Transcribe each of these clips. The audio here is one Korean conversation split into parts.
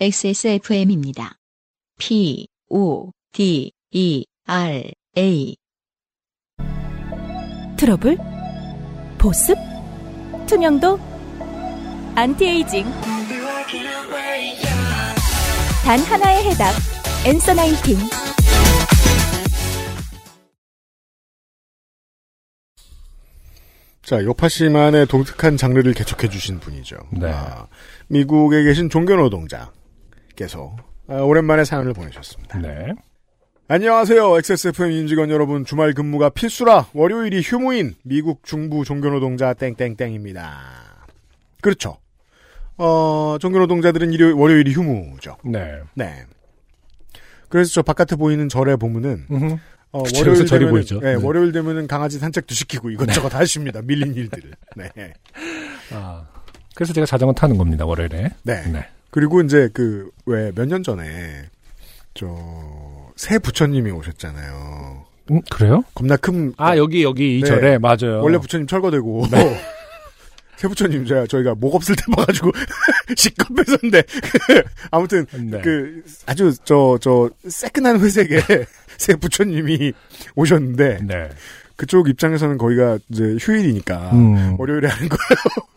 XSFM입니다. P, O, D, E, R, A. 트러블, 보습, 투명도, 안티에이징. 단 하나의 해답, 엔서 19. 자, 요팟시만의 독특한 장르를 개척해 주신 분이죠. 네. 미국에 계신 종교노동자께서 오랜만에 사연을 보내셨습니다. 네. 안녕하세요. XSFM 임직원 여러분. 주말 근무가 필수라 월요일이 휴무인 미국 중부 종교노동자 땡땡땡입니다. 그렇죠. 종교노동자들은 월요일이 휴무죠. 네. 네. 그래서 저 바깥에 보이는 절에 보면은 그쵸, 월요일 절이 보이죠. 네, 네. 월요일 되면은 강아지 산책도 시키고 이것저것 다 하십니다. 밀린 일들을. 네. 그래서 제가 자전거 타는 겁니다. 월요일에. 네. 네. 그리고 이제 몇 년 전에 새 부처님이 오셨잖아요. 그래요? 겁나 큰. 여기 이 절에. 맞아요. 원래 부처님 철거되고. 네. 새 부처님 저희가 목 없을 때 봐가지고 식겁 뺏었는데 아무튼 네. 아주 새끈한 회색의 새 부처님이 오셨는데 네. 그쪽 입장에서는 거기가 이제 휴일이니까 월요일에 하는 거예요.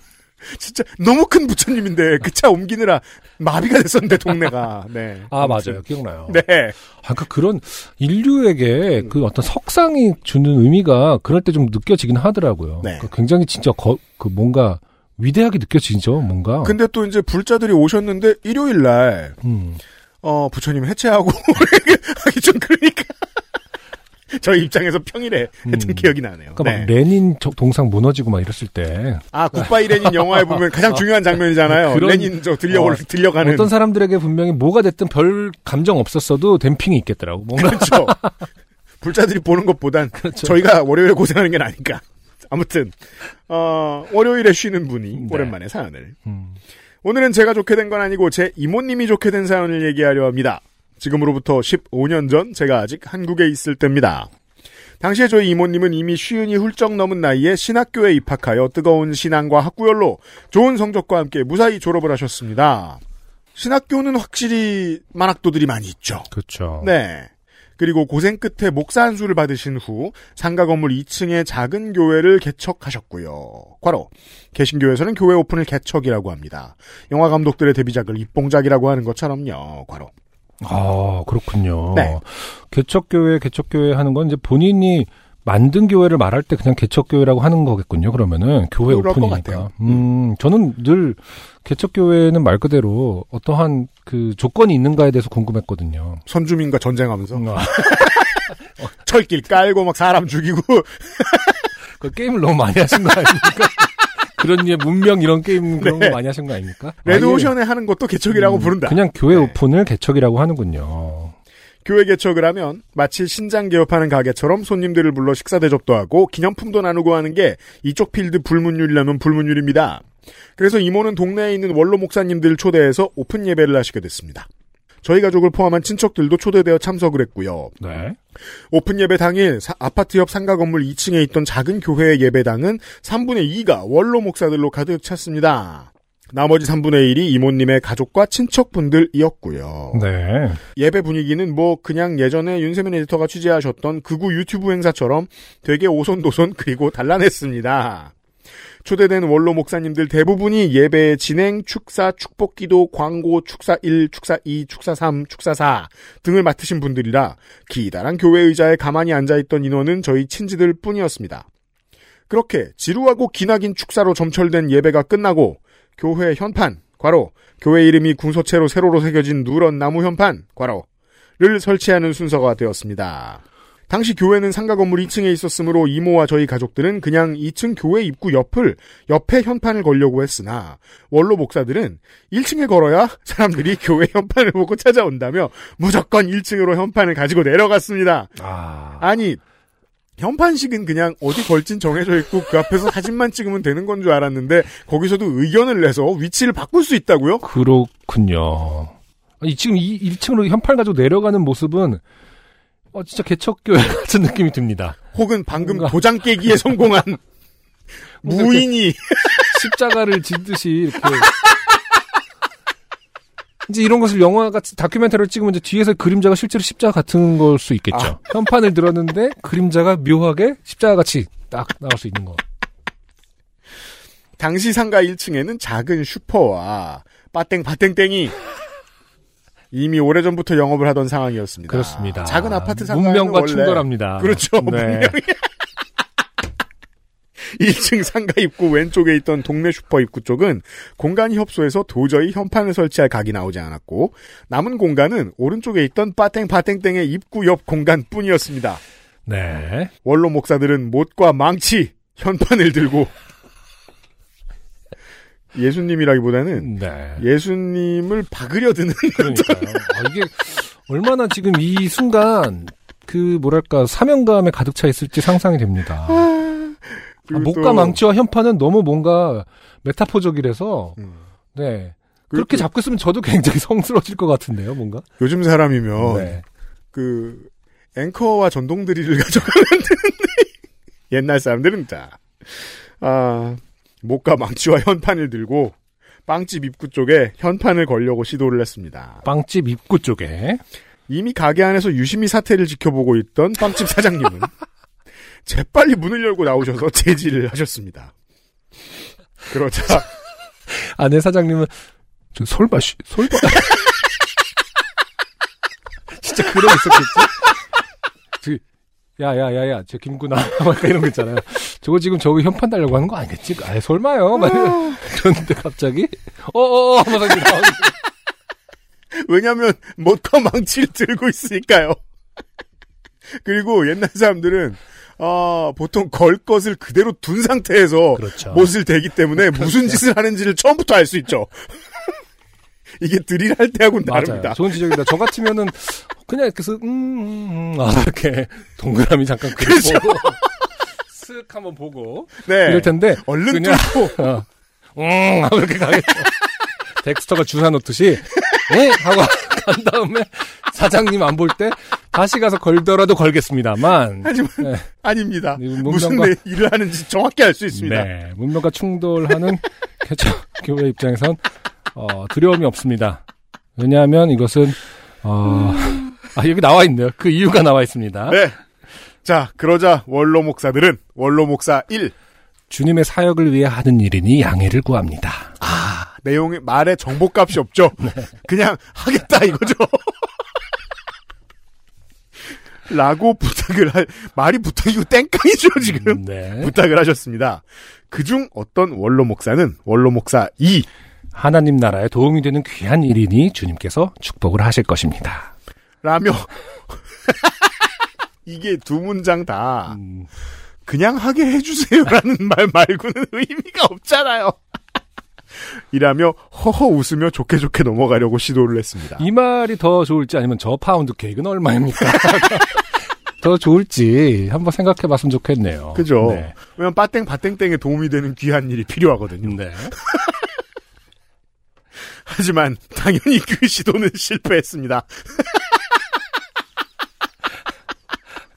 진짜 너무 큰 부처님인데 그 차 옮기느라 마비가 됐었는데 동네가. 네. 맞아요. 기억나요. 네. 그런 인류에게 어떤 석상이 주는 의미가 그럴 때 좀 느껴지긴 하더라고요. 네. 굉장히 진짜 뭔가 위대하게 느껴지죠. 뭔가. 근데 또 이제 불자들이 오셨는데 일요일 날 부처님 해체하고 하기 좀 그러니까. 저희 입장에서 평일에 했던 기억이 나네요. 그러니까 막 레닌 동상 무너지고 막 이랬을 때. 굿바이 레닌 영화에 보면 가장 중요한 장면이잖아요. 레닌 들려가는. 어떤 사람들에게 분명히 뭐가 됐든 별 감정 없었어도 댐핑이 있겠더라고. 뭔가. 그렇죠. 불자들이 보는 것보단 그렇죠. 저희가 월요일에 고생하는 게 나니까. 아무튼 월요일에 쉬는 분이 네. 오랜만에 사연을. 오늘은 제가 좋게 된 건 아니고 제 이모님이 좋게 된 사연을 얘기하려 합니다. 지금으로부터 15년 전 제가 아직 한국에 있을 때입니다. 당시에 저희 이모님은 이미 50이 훌쩍 넘은 나이에 신학교에 입학하여 뜨거운 신앙과 학구열로 좋은 성적과 함께 무사히 졸업을 하셨습니다. 신학교는 확실히 만학도들이 많이 있죠. 그렇죠. 네. 그리고 고생 끝에 목사 안수를 받으신 후 상가 건물 2층에 작은 교회를 개척하셨고요. 괄호. 개신교에서는 교회 오픈을 개척이라고 합니다. 영화 감독들의 데뷔작을 입봉작이라고 하는 것처럼요. 괄호. 그렇군요. 네. 개척교회 하는 건 이제 본인이 만든 교회를 말할 때 그냥 개척교회라고 하는 거겠군요. 그러면은 교회 오픈이니까. 저는 늘 개척교회는 말 그대로 어떠한 조건이 있는가에 대해서 궁금했거든요. 선주민과 전쟁하면서 철길 깔고 막 사람 죽이고 게임을 너무 많이 하신 거 아닙니까? 그런 문명 이런 게임 그런 네. 거 많이 하신 거 아닙니까? 레드오션에 하는 것도 개척이라고 부른다. 그냥 교회 네. 오픈을 개척이라고 하는군요. 교회 개척을 하면 마치 신장 개업하는 가게처럼 손님들을 불러 식사 대접도 하고 기념품도 나누고 하는 게 이쪽 필드 불문율이라면 불문율입니다. 그래서 이모는 동네에 있는 원로 목사님들을 초대해서 오픈 예배를 하시게 됐습니다. 저희 가족을 포함한 친척들도 초대되어 참석을 했고요. 네. 오픈 예배 당일 아파트 옆 상가 건물 2층에 있던 작은 교회의 예배당은 3분의 2가 원로 목사들로 가득 찼습니다. 나머지 3분의 1이 이모님의 가족과 친척분들이었고요. 네. 예배 분위기는 그냥 예전에 윤세민 에디터가 취재하셨던 극우 유튜브 행사처럼 되게 오손도손 그리고 단란했습니다. 초대된 원로 목사님들 대부분이 예배의 진행, 축사, 축복기도, 광고, 축사 1, 축사 2, 축사 3, 축사 4 등을 맡으신 분들이라 기다란 교회 의자에 가만히 앉아있던 인원은 저희 친지들 뿐이었습니다. 그렇게 지루하고 기나긴 축사로 점철된 예배가 끝나고 교회 현판, 괄호, 교회 이름이 궁서체로 세로로 새겨진 누런 나무 현판, 괄호를 설치하는 순서가 되었습니다. 당시 교회는 상가 건물 2층에 있었으므로 이모와 저희 가족들은 그냥 2층 교회 입구 옆에 현판을 걸려고 했으나 원로 목사들은 1층에 걸어야 사람들이 교회 현판을 보고 찾아온다며 무조건 1층으로 현판을 가지고 내려갔습니다. 아니 현판식은 그냥 어디 걸친 정해져 있고 그 앞에서 사진만 찍으면 되는 건 줄 알았는데 거기서도 의견을 내서 위치를 바꿀 수 있다고요? 그렇군요. 지금 1층으로 현판 가지고 내려가는 모습은 진짜 개척교회 같은 느낌이 듭니다. 혹은 방금 도장 깨기에 성공한 무인이 십자가를 짓듯이 이렇게 이제 이런 것을 영화같이 다큐멘터리를 찍으면 이제 뒤에서 그림자가 실제로 십자가 같은 걸 수 있겠죠. 아. 현판을 들었는데 그림자가 묘하게 십자가같이 딱 나올 수 있는 거. 당시 상가 1층에는 작은 슈퍼와 빠땡빠땡땡이 이미 오래전부터 영업을 하던 상황이었습니다. 그렇습니다. 작은 아파트 상가는 문명과 원래 충돌합니다. 그렇죠. 네. 문명이 1층 상가 입구 왼쪽에 있던 동네 슈퍼 입구 쪽은 공간이 협소해서 도저히 현판을 설치할 각이 나오지 않았고 남은 공간은 오른쪽에 있던 빠땡빠땡땡의 입구 옆 공간뿐이었습니다. 네. 원로 목사들은 못과 망치 현판을 들고 예수님이라기보다는 네. 예수님을 박으려드는 그러니까요. 아, 이게 얼마나 지금 이 순간 그 뭐랄까 사명감에 가득 차 있을지 상상이 됩니다. 아, 목과 망치와 현판은 너무 뭔가 메타포적이라서 네 그렇게 잡고 있으면 저도 굉장히 성스러워질 것 같은데요, 뭔가. 요즘 사람이면 네. 그 앵커와 전동드릴을 가져가면 되는데 옛날 사람들은 다 아, 목과 망치와 현판을 들고 빵집 입구 쪽에 현판을 걸려고 시도를 했습니다. 빵집 입구 쪽에 이미 가게 안에서 유심히 사태를 지켜보고 있던 빵집 사장님은 재빨리 문을 열고 나오셔서 제지를 하셨습니다. 그러자 아내 사장님은 저 솔바 진짜 그러고 있었겠지? 야야야야 저 김구나 막 이런 거 있잖아요. 저거 지금 저거 현판 달려고 하는 거 아니겠지? 아예 설마요? 그런데 갑자기 어어어 왜냐면 못과 망치를 들고 있으니까요. 그리고 옛날 사람들은 보통 걸 것을 그대로 둔 상태에서 그렇죠. 못을 대기 때문에 그렇죠. 무슨 짓을 하는지를 처음부터 알 수 있죠. 이게 드릴 할 때하고는 다릅니다. 좋은 지적이다. 저 같으면은 그냥 이렇게 이렇게 동그라미 잠깐 그리고 그렇죠? 쓱 한번 보고 네. 이럴 텐데 얼른 뚫고 하고 이렇게 가겠죠. 덱스터가 주사 놓듯이 네? 하고 간 다음에 사장님 안 볼 때 다시 가서 걸더라도 걸겠습니다만 하지만 네. 아닙니다. 무슨 일을 하는지 정확히 알 수 있습니다. 네, 문명과 충돌하는 교회 입장에선 두려움이 없습니다. 왜냐하면 이것은 여기 나와 있네요. 그 이유가 나와 있습니다. 네. 자, 그러자 원로 목사들은 원로 목사 1. 주님의 사역을 위해 하는 일이니 양해를 구합니다. 아, 내용의 말에 정보값이 없죠. 네. 그냥 하겠다 이거죠. 라고 부탁을 말이 부탁이고 땡깡이죠 지금. 네. 부탁을 하셨습니다. 그중 어떤 원로 목사는 원로 목사 2. 하나님 나라에 도움이 되는 귀한 일이니 주님께서 축복을 하실 것입니다. 라며 이게 두 문장 다 그냥 하게 해주세요라는 말 말고는 의미가 없잖아요. 이라며 허허 웃으며 좋게 좋게 넘어가려고 시도를 했습니다. 이 말이 더 좋을지 아니면 저 파운드 케이크는 얼마입니까? 더 좋을지 한번 생각해봤으면 좋겠네요. 그죠? 네. 왜냐면 빠땡바땡땡에 도움이 되는 귀한 일이 필요하거든요. 네. 하지만 당연히 그 시도는 실패했습니다.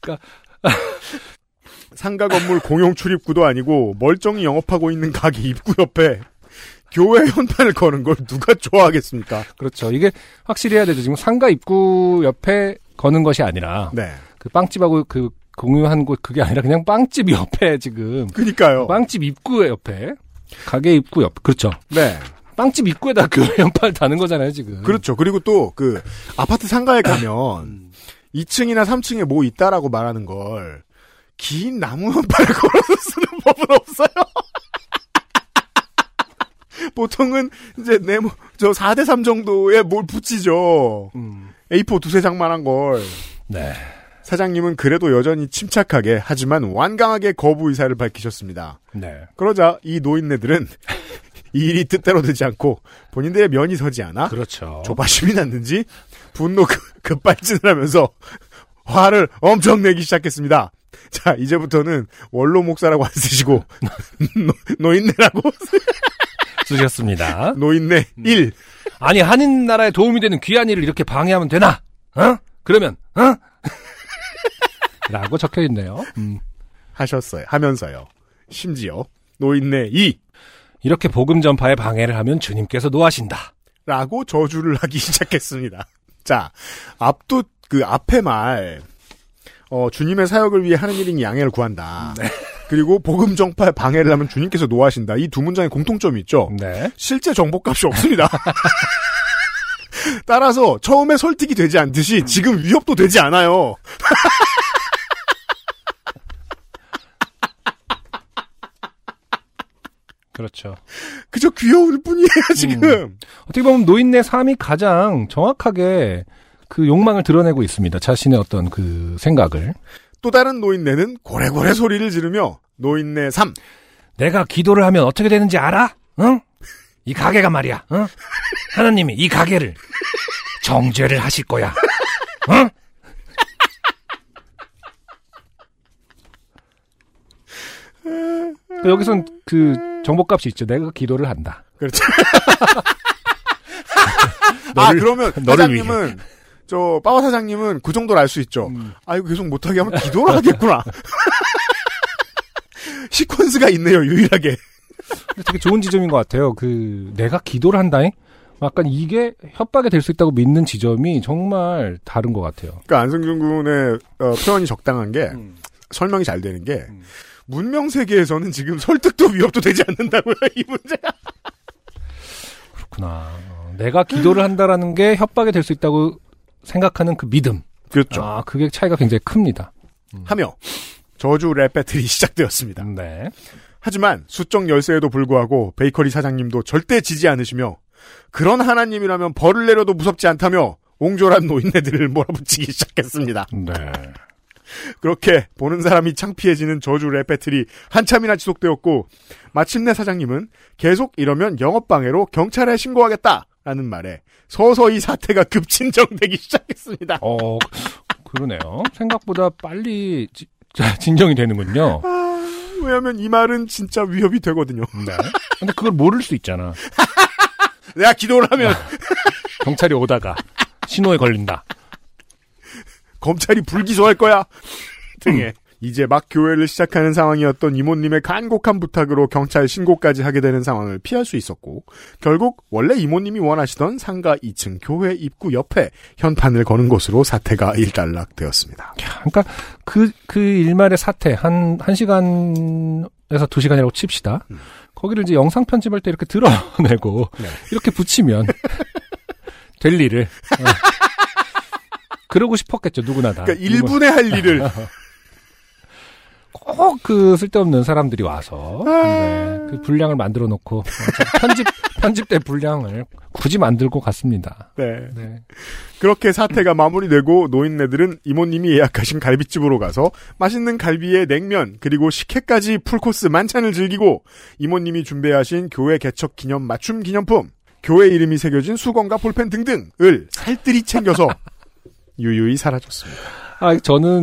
그러니까 상가 건물 공용 출입구도 아니고 멀쩡히 영업하고 있는 가게 입구 옆에 교회 현판을 거는 걸 누가 좋아하겠습니까? 그렇죠. 이게 확실히 해야 되죠. 지금 상가 입구 옆에 거는 것이 아니라 네. 그 빵집하고 그 공유한 곳 그게 아니라 그냥 빵집 옆에 지금 그러니까요. 빵집 입구 옆에 가게 입구 옆 그렇죠. 네. 빵집 입구에다 교회 현판을 다는 거잖아요 지금. 그렇죠. 그리고 또 그 아파트 상가에 가면 2층이나 3층에 뭐 있다라고 말하는 걸 긴 나무 현판을 걸어서 쓰는 법은 없어요. 보통은 이제 네모 저 4:3 정도에 뭘 붙이죠. A4 두세 장만한 걸. 네. 사장님은 그래도 여전히 침착하게 하지만 완강하게 거부 의사를 밝히셨습니다. 네. 그러자 이 노인네들은. 이 일이 뜻대로 되지 않고 본인들의 면이 서지 않아 그렇죠. 조바심이 났는지 분노 급발진을 하면서 화를 엄청 내기 시작했습니다. 자, 이제부터는 원로 목사라고 안 쓰시고 노인네라고 쓰셨습니다. 노인네 1. 아니, 한인 나라에 도움이 되는 귀한 일을 이렇게 방해하면 되나? 어? 그러면 어? 라고 적혀있네요. 하셨어요. 하면서요. 심지어 노인네 2. 이렇게 복음 전파에 방해를 하면 주님께서 노하신다. 라고 저주를 하기 시작했습니다. 자, 앞도 그 앞에 말 주님의 사역을 위해 하는 일인 양해를 구한다. 네. 그리고 복음 정파에 방해를 하면 주님께서 노하신다. 이 두 문장의 공통점이 있죠. 네. 실제 정보값이 없습니다. 따라서 처음에 설득이 되지 않듯이 지금 위협도 되지 않아요. 그렇죠. 그저 귀여울 뿐이에요, 지금. 어떻게 보면 노인네 삶이 가장 정확하게 그 욕망을 드러내고 있습니다. 자신의 어떤 그 생각을. 또 다른 노인네는 고래고래 소리를 지르며 노인네 삶. 내가 기도를 하면 어떻게 되는지 알아? 응? 이 가게가 말이야. 응? 하나님이 이 가게를 정죄를 하실 거야. 응? 여기선 그 정보값이 있죠. 내가 기도를 한다. 그렇죠. 너를, 그러면 사장님은 저 빠와 사장님은 그 정도를 알 수 있죠. 이거 계속 못하게 하면 기도를 하겠구나. 시퀀스가 있네요, 유일하게. 되게 좋은 지점인 것 같아요. 그 내가 기도를 한다잉? 약간 이게 협박이 될 수 있다고 믿는 지점이 정말 다른 것 같아요. 그러니까 안승준 군의 표현이 적당한 게 설명이 잘 되는 게. 문명 세계에서는 지금 설득도 위협도 되지 않는다고요, 이 문제가. 그렇구나. 내가 기도를 한다라는 게 협박이 될 수 있다고 생각하는 그 믿음. 그렇죠. 아, 그게 차이가 굉장히 큽니다. 하며 저주 랩 배틀이 시작되었습니다. 네. 하지만 수적 열세에도 불구하고 베이커리 사장님도 절대 지지 않으시며 그런 하나님이라면 벌을 내려도 무섭지 않다며 옹졸한 노인네들을 몰아붙이기 시작했습니다. 네. 그렇게 보는 사람이 창피해지는 저주 랩 배틀이 한참이나 지속되었고 마침내 사장님은 계속 이러면 영업방해로 경찰에 신고하겠다라는 말에 서서히 사태가 급진정되기 시작했습니다. 그러네요. 생각보다 빨리 진정이 되는군요. 왜냐하면 이 말은 진짜 위협이 되거든요. 네. 근데 그걸 모를 수 있잖아. 내가 기도를 하면 경찰이 오다가 신호에 걸린다. 검찰이 불기소할 거야 등에 이제 막 교회를 시작하는 상황이었던 이모님의 간곡한 부탁으로 경찰 신고까지 하게 되는 상황을 피할 수 있었고 결국 원래 이모님이 원하시던 상가 2층 교회 입구 옆에 현판을 거는 곳으로 사태가 일단락되었습니다. 그러니까 그 일말의 사태 한 시간에서 2시간이라고 칩시다. 거기를 이제 영상 편집할 때 이렇게 드러내고 네. 이렇게 붙이면 될 일을 그러고 싶었겠죠, 누구나 다. 그러니까 1분에 할 일을. 꼭 그 쓸데없는 사람들이 와서 그 분량을 만들어 놓고 편집된 분량을 굳이 만들고 갔습니다. 네. 네. 그렇게 사태가 마무리되고 노인네들은 이모님이 예약하신 갈비집으로 가서 맛있는 갈비에 냉면 그리고 식혜까지 풀코스 만찬을 즐기고 이모님이 준비하신 교회 개척 기념 맞춤 기념품, 교회 이름이 새겨진 수건과 볼펜 등등을 살뜰히 챙겨서 유유히 사라졌습니다.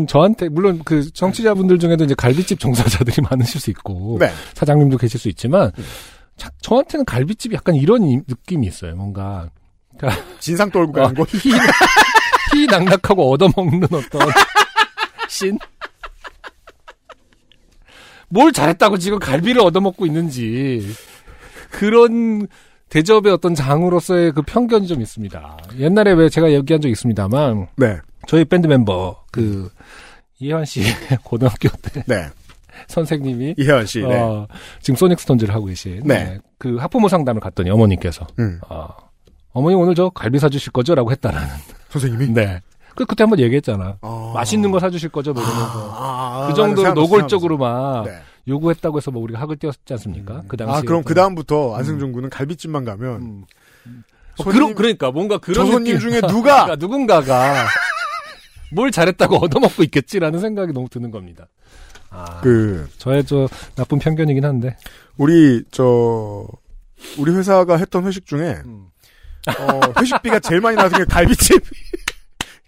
저한테 물론 그 정치자분들 중에도 이제 갈비집 종사자들이 많으실 수 있고 네. 사장님도 계실 수 있지만 저한테는 갈비집이 약간 이런 느낌이 있어요. 뭔가 진상 떨고 가는 거 희낙낙하고 얻어먹는 어떤 신? 뭘 잘했다고 지금 갈비를 얻어먹고 있는지 그런 대접의 어떤 장으로서의 그 편견이 좀 있습니다. 옛날에 왜 제가 얘기한 적이 있습니다만, 네. 저희 밴드 멤버, 이혜환 씨, 고등학교 때. 네. 선생님이. 이혜환 씨, 네. 지금 소닉스톤즈를 하고 계신. 네. 네. 그 학부모 상담을 갔더니 어머님께서. 어머니 오늘 저 갈비 사주실 거죠? 라고 했다라는. 선생님이? 네. 그때 한번 얘기했잖아. 맛있는 거 사주실 거죠? 그러면서. 그 정도로 노골적으로 막. 네. 요구했다고 해서 우리가 학을 띄웠지 않습니까? 그 당시에. 그럼 그 다음부터 안승준 군은 갈비집만 가면 그러니까 뭔가 그런 저 손님 중에 그러니까 누군가가 뭘 잘했다고 얻어먹고 있겠지라는 생각이 너무 드는 겁니다. 저의 나쁜 편견이긴 한데 우리 회사가 했던 회식 중에 회식비가 제일 많이 나왔던 게 갈비집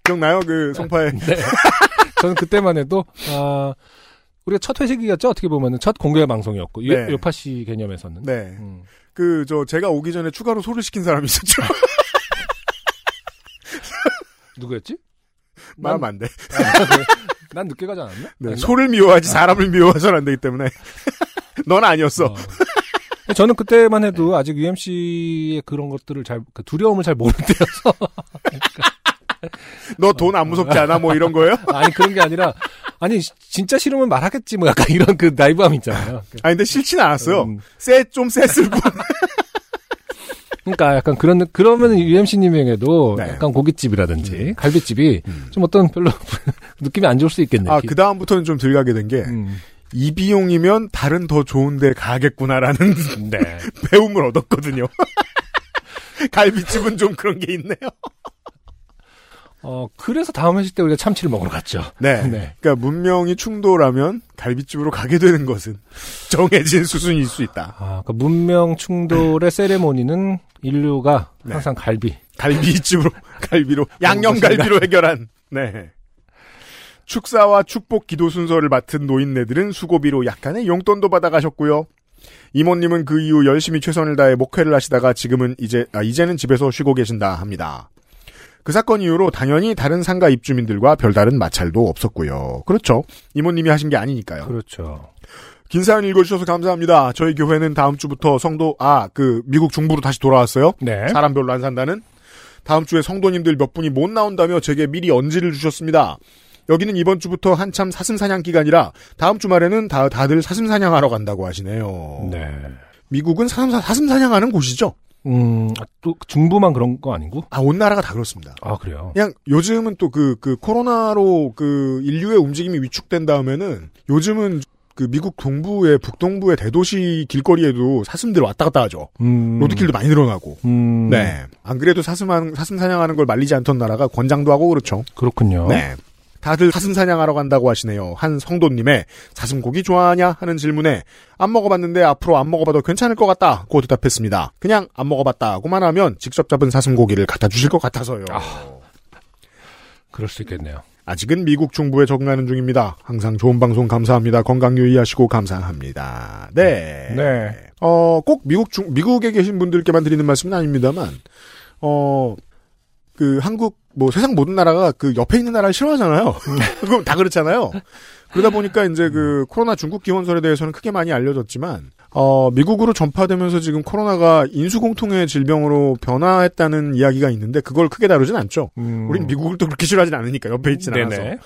기억나요? 그 송파에. 네. 저는 그때만 해도 우리가 첫 회식이었죠? 어떻게 보면은 첫 공개 방송이었고 네. 요팟시 개념에서는. 네. 제가 오기 전에 추가로 소를 시킨 사람이 있었죠. 누구였지? 말하면 안 돼. 난 늦게 가지 않았나? 네. 소를 미워하지 사람을 미워해서는 안 되기 때문에. 넌 아니었어. 저는 그때만 해도 네. 아직 UMC의 그런 것들을 잘, 두려움을 잘 모르는 때여서. 너 돈 안 무섭지 않아? 뭐 이런 거예요? 아니, 그런 게 아니라, 아니, 진짜 싫으면 말하겠지. 뭐 약간 이런 그 나이브함 있잖아요. 아니, 근데 싫진 않았어요. 좀 셌을 뿐. 그러니까 약간 그런, 그러면은 UMC님에게도 네. 약간 고깃집이라든지 갈비집이 좀 어떤 별로 느낌이 안 좋을 수 있겠네요. 아, 그다음부터는 좀 덜 가게 된 게, 이 비용이면 다른 더 좋은 데 가겠구나라는 네. 배움을 얻었거든요. 갈비집은 좀 그런 게 있네요. 그래서 다음 회식 때 우리가 참치를 먹으러 갔죠. 네. 네. 그러니까 문명이 충돌하면 갈비집으로 가게 되는 것은 정해진 수순일 수 있다. 아, 그러니까 문명 충돌의 네. 세레모니는 인류가 네. 항상 갈비집으로, 갈비로, 양념갈비로 해결한, 네. 축사와 축복 기도 순서를 맡은 노인네들은 수고비로 약간의 용돈도 받아가셨고요. 이모님은 그 이후 열심히 최선을 다해 목회를 하시다가 지금은 이제는 집에서 쉬고 계신다 합니다. 그 사건 이후로 당연히 다른 상가 입주민들과 별다른 마찰도 없었고요. 그렇죠. 이모님이 하신 게 아니니까요. 그렇죠. 긴 사연 읽어주셔서 감사합니다. 저희 교회는 다음 주부터 미국 중부로 다시 돌아왔어요. 네. 사람 별로 안 산다는. 다음 주에 성도님들 몇 분이 못 나온다며 제게 미리 언지를 주셨습니다. 여기는 이번 주부터 한참 사슴사냥 기간이라 다음 주말에는 다들 사슴사냥하러 간다고 하시네요. 네. 미국은 사슴사냥하는 곳이죠? 또 중부만 그런 거 아니고? 아, 온 나라가 다 그렇습니다. 아, 그래요? 그냥 요즘은 또 코로나로 인류의 움직임이 위축된 다음에는 요즘은 미국 북동부의 대도시 길거리에도 사슴들 왔다 갔다 하죠. 로드킬도 많이 늘어나고. 네. 안 그래도 사슴 사냥하는 걸 말리지 않던 나라가 권장도 하고 그렇죠. 그렇군요. 네. 다들 사슴 사냥하러 간다고 하시네요. 한 성도님의 사슴고기 좋아하냐 하는 질문에 안 먹어봤는데 앞으로 안 먹어봐도 괜찮을 것 같다고 대답했습니다. 그냥 안 먹어봤다고만 하면 직접 잡은 사슴고기를 갖다 주실 것 같아서요. 아, 그럴 수 있겠네요. 아직은 미국 중부에 적응하는 중입니다. 항상 좋은 방송 감사합니다. 건강 유의하시고 감사합니다. 네. 네. 꼭 미국에 계신 분들께만 드리는 말씀은 아닙니다만, 한국, 세상 모든 나라가 옆에 있는 나라를 싫어하잖아요. 그럼 다 그렇잖아요. 그러다 보니까 이제 코로나 중국 기원설에 대해서는 크게 많이 알려졌지만, 미국으로 전파되면서 지금 코로나가 인수공통의 질병으로 변화했다는 이야기가 있는데, 그걸 크게 다루진 않죠. 우린 미국을 또 그렇게 싫어하진 않으니까, 옆에 있진 않아서. 네.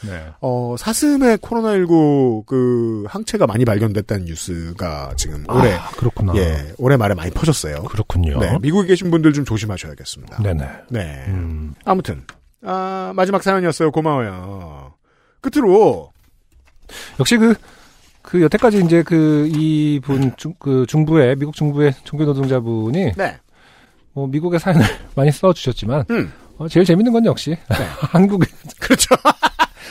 사슴에 코로나19 항체가 많이 발견됐다는 뉴스가 지금 올해. 아, 그렇구나. 예, 올해 말에 많이 퍼졌어요. 그렇군요. 네. 미국에 계신 분들 좀 조심하셔야겠습니다. 네네. 네. 아무튼. 마지막 사연이었어요. 고마워요. 끝으로. 역시 여태까지 이제 이분 중부에, 미국 중부의 종교 노동자분이. 네. 미국의 사연을 많이 써주셨지만. 제일 재밌는 건 역시. 네. 한국의. 그렇죠.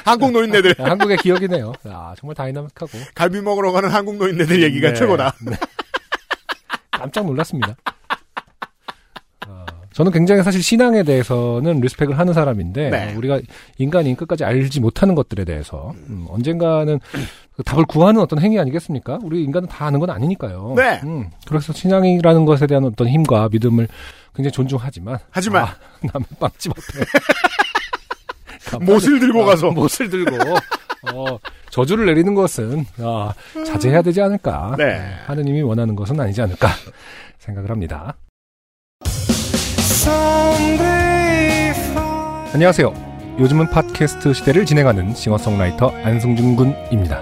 한국 노인네들. 한국의 기억이네요. 아, 정말 다이나믹하고. 갈비 먹으러 가는 한국 노인네들 얘기가 네. 최고다. 네. 깜짝 놀랐습니다. 저는 굉장히 사실 신앙에 대해서는 리스펙을 하는 사람인데 네. 우리가 인간이 끝까지 알지 못하는 것들에 대해서 언젠가는 답을 구하는 어떤 행위 아니겠습니까? 우리 인간은 다 아는 건 아니니까요. 네. 그래서 신앙이라는 것에 대한 어떤 힘과 믿음을 굉장히 존중하지만 남의 빵집 앞에 못을 들고 가서 못을 들고 저주를 내리는 것은 자제해야 되지 않을까. 네. 하느님이 원하는 것은 아니지 않을까 생각을 합니다. 안녕하세요. 요즘은 팟캐스트 시대를 진행하는 싱어송라이터 안승준 군입니다.